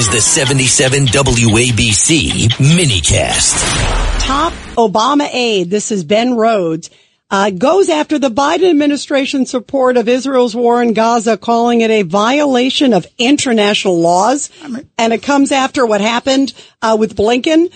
is the 77 WABC minicast. Top Obama aide, this is Ben Rhodes, goes after the Biden administration's support of Israel's war in Gaza, calling it a violation of international laws. And it comes after what happened with Blinken,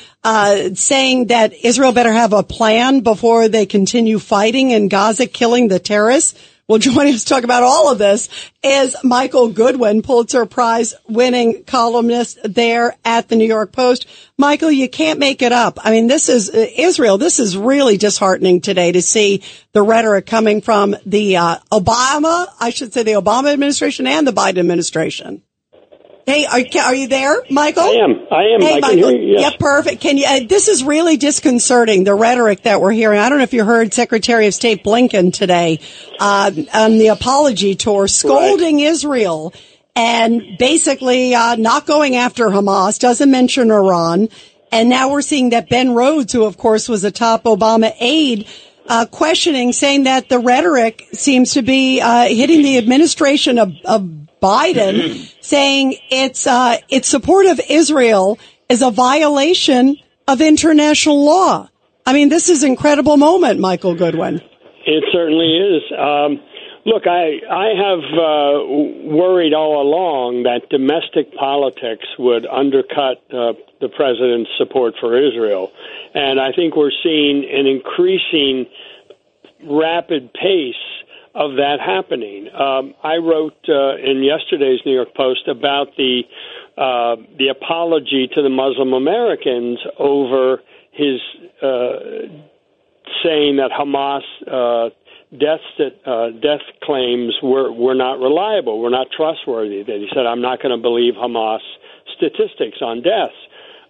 saying that Israel better have a plan before they continue fighting in Gaza, killing the terrorists. Well, joining us to talk about all of this is Michael Goodwin, Pulitzer Prize winning columnist there at the New York Post. Michael, you can't make it up. I mean, this is Israel. This is really disheartening today to see the rhetoric coming from the the Obama administration and the Biden administration. Hey, are you there, Michael? I am. Hey, Michael. Can hear you. Yes. Yeah, perfect. Can you? This is really disconcerting, the rhetoric that we're hearing. I don't know if you heard Secretary of State Blinken today on the apology tour, scolding Israel and basically not going after Hamas, doesn't mention Iran. And now we're seeing that Ben Rhodes, who, of course, was a top Obama aide, questioning, saying that the rhetoric seems to be hitting the administration of Biden, saying its support of Israel is a violation of international law. I mean, this is an incredible moment, Michael Goodwin. It certainly is. Look, I have worried all along that domestic politics would undercut the president's support for Israel. And I think we're seeing an increasing rapid pace of that happening. I wrote in yesterday's New York Post about the apology to the Muslim Americans over his saying that Hamas death claims were not reliable, were not trustworthy. That he said, "I'm not going to believe Hamas statistics on deaths."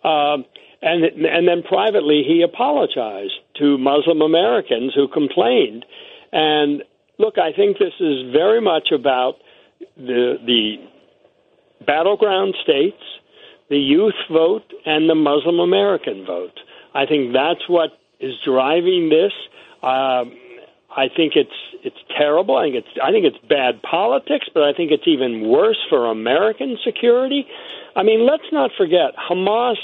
And then privately, he apologized to Muslim Americans who complained. And look, I think this is very much about the battleground states, the youth vote, and the Muslim American vote. I think that's what is driving this. I think it's terrible. I think it's bad politics, but I think it's even worse for American security. I mean, let's not forget, Hamas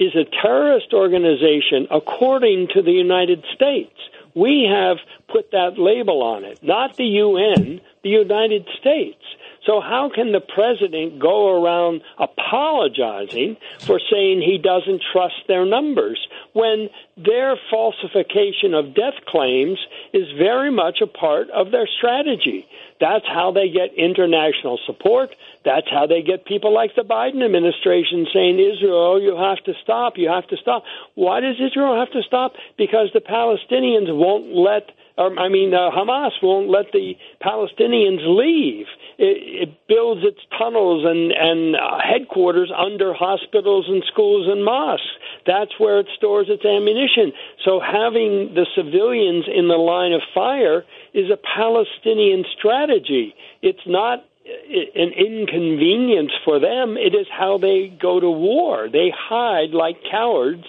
is a terrorist organization according to the United States. We have put that label on it, not the UN, the United States. So how can the president go around apologizing for saying he doesn't trust their numbers when their falsification of death claims is very much a part of their strategy? That's how they get international support. That's how they get people like the Biden administration saying, Israel, you have to stop, you have to stop. Why does Israel have to stop? Because the Palestinians won't let Hamas won't let the Palestinians leave. It builds its tunnels and headquarters under hospitals and schools and mosques. That's where it stores its ammunition. So having the civilians in the line of fire is a Palestinian strategy. It's not an inconvenience for them. It is how they go to war. They hide like cowards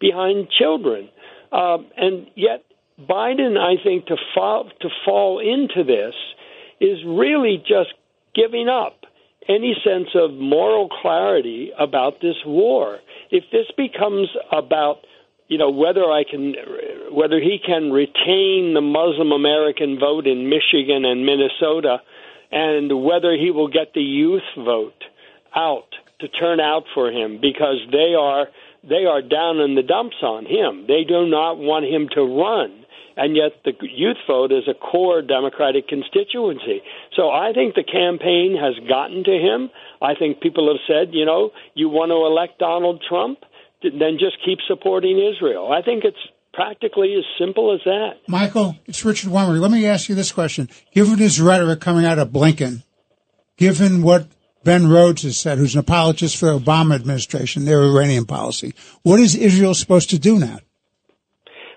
behind children. And yet Biden, I think, to fall into this is really just giving up any sense of moral clarity about this war. If this becomes about, whether he can retain the Muslim American vote in Michigan and Minnesota, and whether he will get the youth vote out to turn out for him, because they are down in the dumps on him. They do not want him to run. And yet the youth vote is a core Democratic constituency. So I think the campaign has gotten to him. I think people have said, you want to elect Donald Trump, then just keep supporting Israel. I think it's practically as simple as that. Michael, it's Richard Womry. Let me ask you this question. Given his rhetoric coming out of Blinken, given what Ben Rhodes has said, who's an apologist for the Obama administration, their Iranian policy, what is Israel supposed to do now?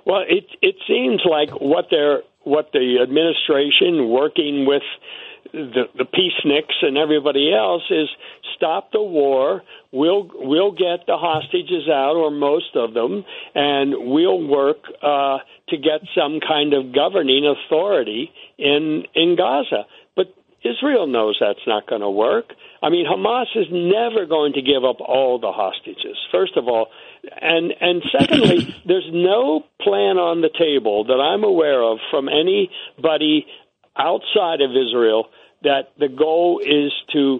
Well, it seems like what the administration, working with the peaceniks and everybody else, is stop the war. We'll get the hostages out, or most of them, and we'll work to get some kind of governing authority in Gaza. But Israel knows that's not going to work. I mean, Hamas is never going to give up all the hostages, first of all. And secondly, there's no plan on the table that I'm aware of from anybody outside of Israel that the goal is to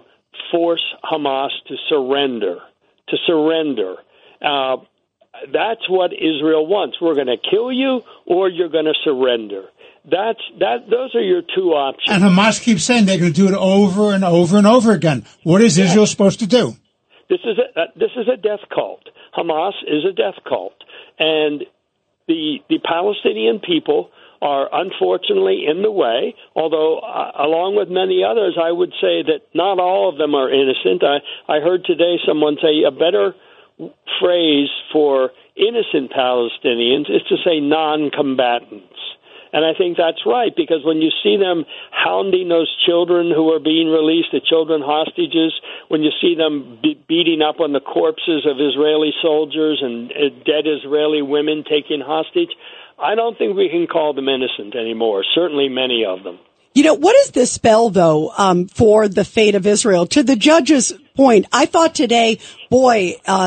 force Hamas to surrender, that's what Israel wants. We're going to kill you or you're going to surrender. Those are your two options. And Hamas keeps saying they're going to do it over and over and over again. What is Israel supposed to do? This is a death cult. Hamas is a death cult. And the Palestinian people are unfortunately in the way, although along with many others, I would say that not all of them are innocent. I heard today someone say a better phrase for innocent Palestinians is to say non-combatants. And I think that's right, because when you see them hounding those children who are being released, the children hostages, when you see them beating up on the corpses of Israeli soldiers and dead Israeli women taking hostage, I don't think we can call them innocent anymore, certainly many of them. You know, what does this spell, though, for the fate of Israel? To the judge's point, I thought today,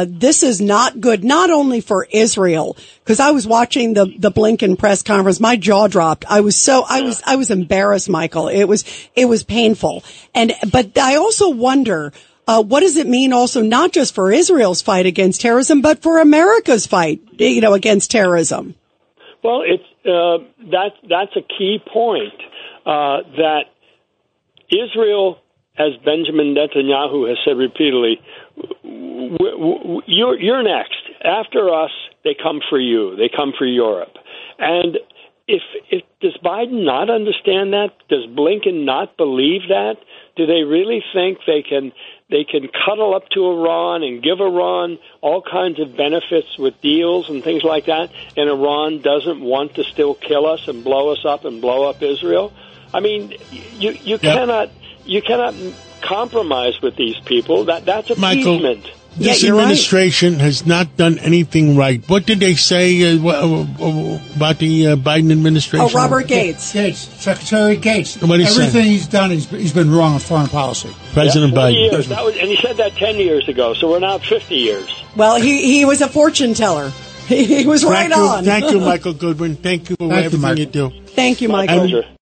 this is not good, not only for Israel, because I was watching the Blinken press conference. My jaw dropped. I was embarrassed, Michael. It was painful. But I also wonder, what does it mean also not just for Israel's fight against terrorism, but for America's fight, against terrorism? Well, that's a key point. That Israel, as Benjamin Netanyahu has said repeatedly, you're next. After us, they come for you. They come for Europe. And if does Biden not understand that? Does Blinken not believe that? Do they really think they can cuddle up to Iran and give Iran all kinds of benefits with deals and things like that, and Iran doesn't want to still kill us and blow us up and blow up Israel? I mean, you cannot compromise with these people. That's appeasement. Michael, this administration has not done anything right. What did they say about the Biden administration? Oh, Robert Gates. Secretary Gates. Everything he's done, he's been wrong on foreign policy. President Biden. Years. And he said that 10 years ago, so we're now 50 years. Well, he was a fortune teller. He was right on. Thank you, Michael Goodwin. Thank you for everything you do. Thank you, Michael.